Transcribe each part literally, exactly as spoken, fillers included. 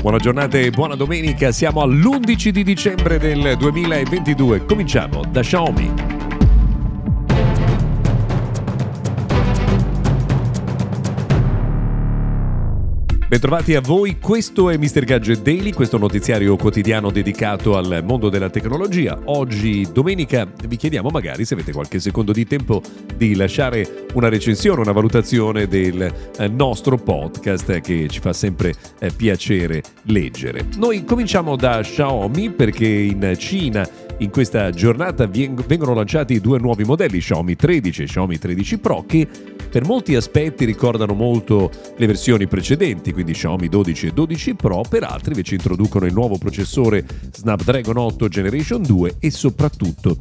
Buona giornata e buona domenica, siamo all'undici di dicembre del duemilaventidue, cominciamo da Xiaomi. Bentrovati a voi, questo è mister Gadget Daily, questo notiziario quotidiano dedicato al mondo della tecnologia. Oggi, domenica, vi chiediamo magari se avete qualche secondo di tempo di lasciare una recensione, una valutazione del nostro podcast che ci fa sempre piacere leggere. Noi cominciamo da Xiaomi perché in Cina in questa giornata vengono lanciati due nuovi modelli, Xiaomi tredici e Xiaomi tredici Pro, che per molti aspetti ricordano molto le versioni precedenti, quindi Xiaomi dodici e dodici Pro, per altri invece introducono il nuovo processore Snapdragon otto Generation due e soprattutto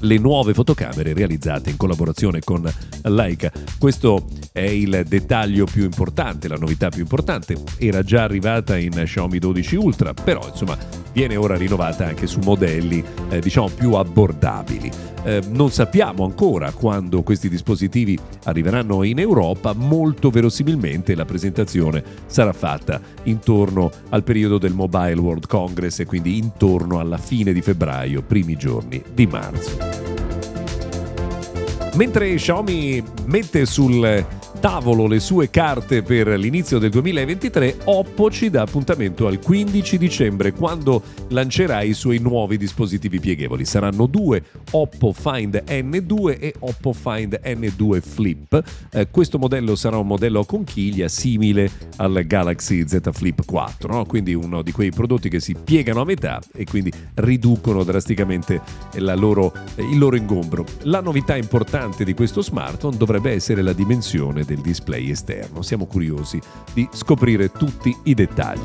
le nuove fotocamere realizzate in collaborazione con Leica. Questo è il dettaglio più importante, la novità più importante, era già arrivata in Xiaomi dodici Ultra, però insomma viene ora rinnovata anche su modelli eh, diciamo più abbordabili. Eh, non sappiamo ancora quando questi dispositivi arriveranno in Europa, molto verosimilmente la presentazione sarà fatta intorno al periodo del Mobile World Congress e quindi intorno alla fine di febbraio, primi giorni di marzo. Mentre Xiaomi mette sul tavolo le sue carte per l'inizio del duemilaventitré, Oppo ci dà appuntamento al quindici dicembre, quando lancerà i suoi nuovi dispositivi pieghevoli. Saranno due, Oppo Find N due e Oppo Find N due Flip. Eh, questo modello sarà un modello a conchiglia simile al Galaxy Z Flip quattro, no? Quindi uno di quei prodotti che si piegano a metà e quindi riducono drasticamente la loro, il loro ingombro. La novità importante di questo smartphone dovrebbe essere la dimensione del display esterno. Siamo curiosi di scoprire tutti i dettagli.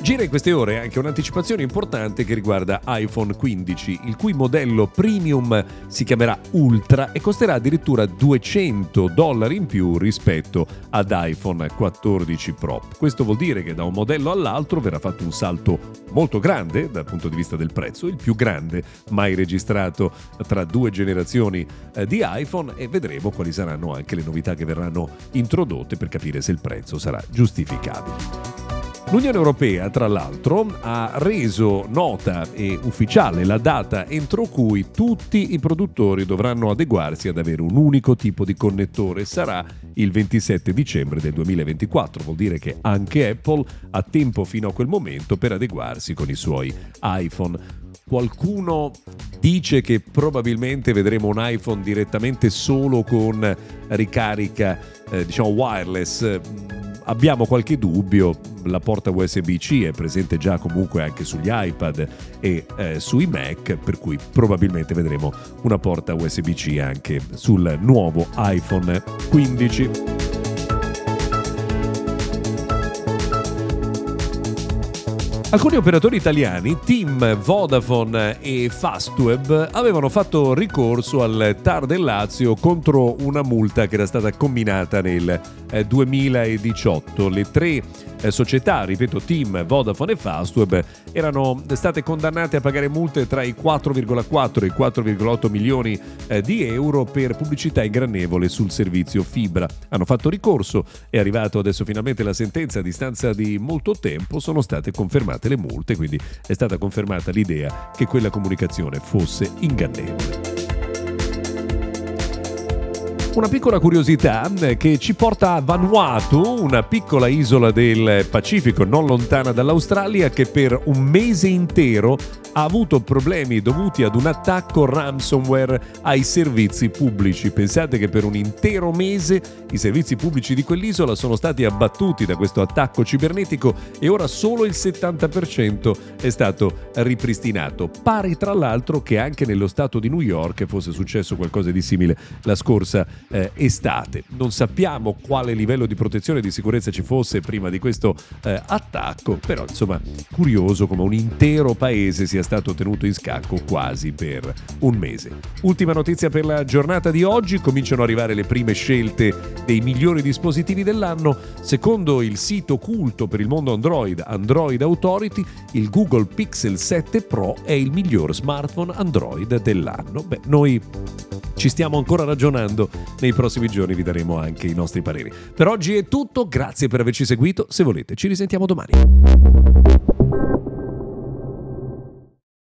Gira in queste ore anche un'anticipazione importante che riguarda iPhone quindici, il cui modello premium si chiamerà Ultra e costerà addirittura duecento dollari in più rispetto ad iPhone quattordici Pro. Questo vuol dire che da un modello all'altro verrà fatto un salto molto grande dal punto di vista del prezzo, il più grande mai registrato tra due generazioni di iPhone, e vedremo quali saranno anche le novità che verranno introdotte per capire se il prezzo sarà giustificabile. L'Unione Europea, tra l'altro, ha reso nota e ufficiale la data entro cui tutti i produttori dovranno adeguarsi ad avere un unico tipo di connettore. Sarà il ventisette dicembre del duemilaventiquattro, vuol dire che anche Apple ha tempo fino a quel momento per adeguarsi con i suoi iPhone. Qualcuno dice che probabilmente vedremo un iPhone direttamente solo con ricarica, eh, diciamo, wireless. Abbiamo qualche dubbio, la porta U S B-C è presente già comunque anche sugli iPad e eh, sui Mac, per cui probabilmente vedremo una porta U S B-C anche sul nuovo iPhone quindici. Alcuni operatori italiani, Tim, Vodafone e Fastweb, avevano fatto ricorso al Tar del Lazio contro una multa che era stata comminata nel duemiladiciotto. Le tre società, ripeto, Tim, Vodafone e Fastweb, erano state condannate a pagare multe tra i quattro virgola quattro e i quattro virgola otto milioni di euro per pubblicità ingannevole sul servizio Fibra. Hanno fatto ricorso, è arrivato adesso finalmente la sentenza, a distanza di molto tempo sono state confermate le multe, quindi è stata confermata l'idea che quella comunicazione fosse ingannevole. Una piccola curiosità che ci porta a Vanuatu, una piccola isola del Pacifico non lontana dall'Australia, che per un mese intero ha avuto problemi dovuti ad un attacco ransomware ai servizi pubblici. Pensate che per un intero mese i servizi pubblici di quell'isola sono stati abbattuti da questo attacco cibernetico e ora solo il settanta per cento è stato ripristinato. Pare tra l'altro che anche nello stato di New York fosse successo qualcosa di simile la scorsa eh, estate. Non sappiamo quale livello di protezione e di sicurezza ci fosse prima di questo eh, attacco, però insomma curioso come un intero paese sia stato tenuto in scacco quasi per un mese. Ultima notizia per la giornata di oggi: cominciano ad arrivare le prime scelte dei migliori dispositivi dell'anno. Secondo il sito culto per il mondo Android, Android Authority, il Google Pixel sette Pro è il miglior smartphone Android dell'anno. Beh, noi ci stiamo ancora ragionando, nei prossimi giorni vi daremo anche i nostri pareri. Per oggi è tutto, grazie per averci seguito, se volete ci risentiamo domani.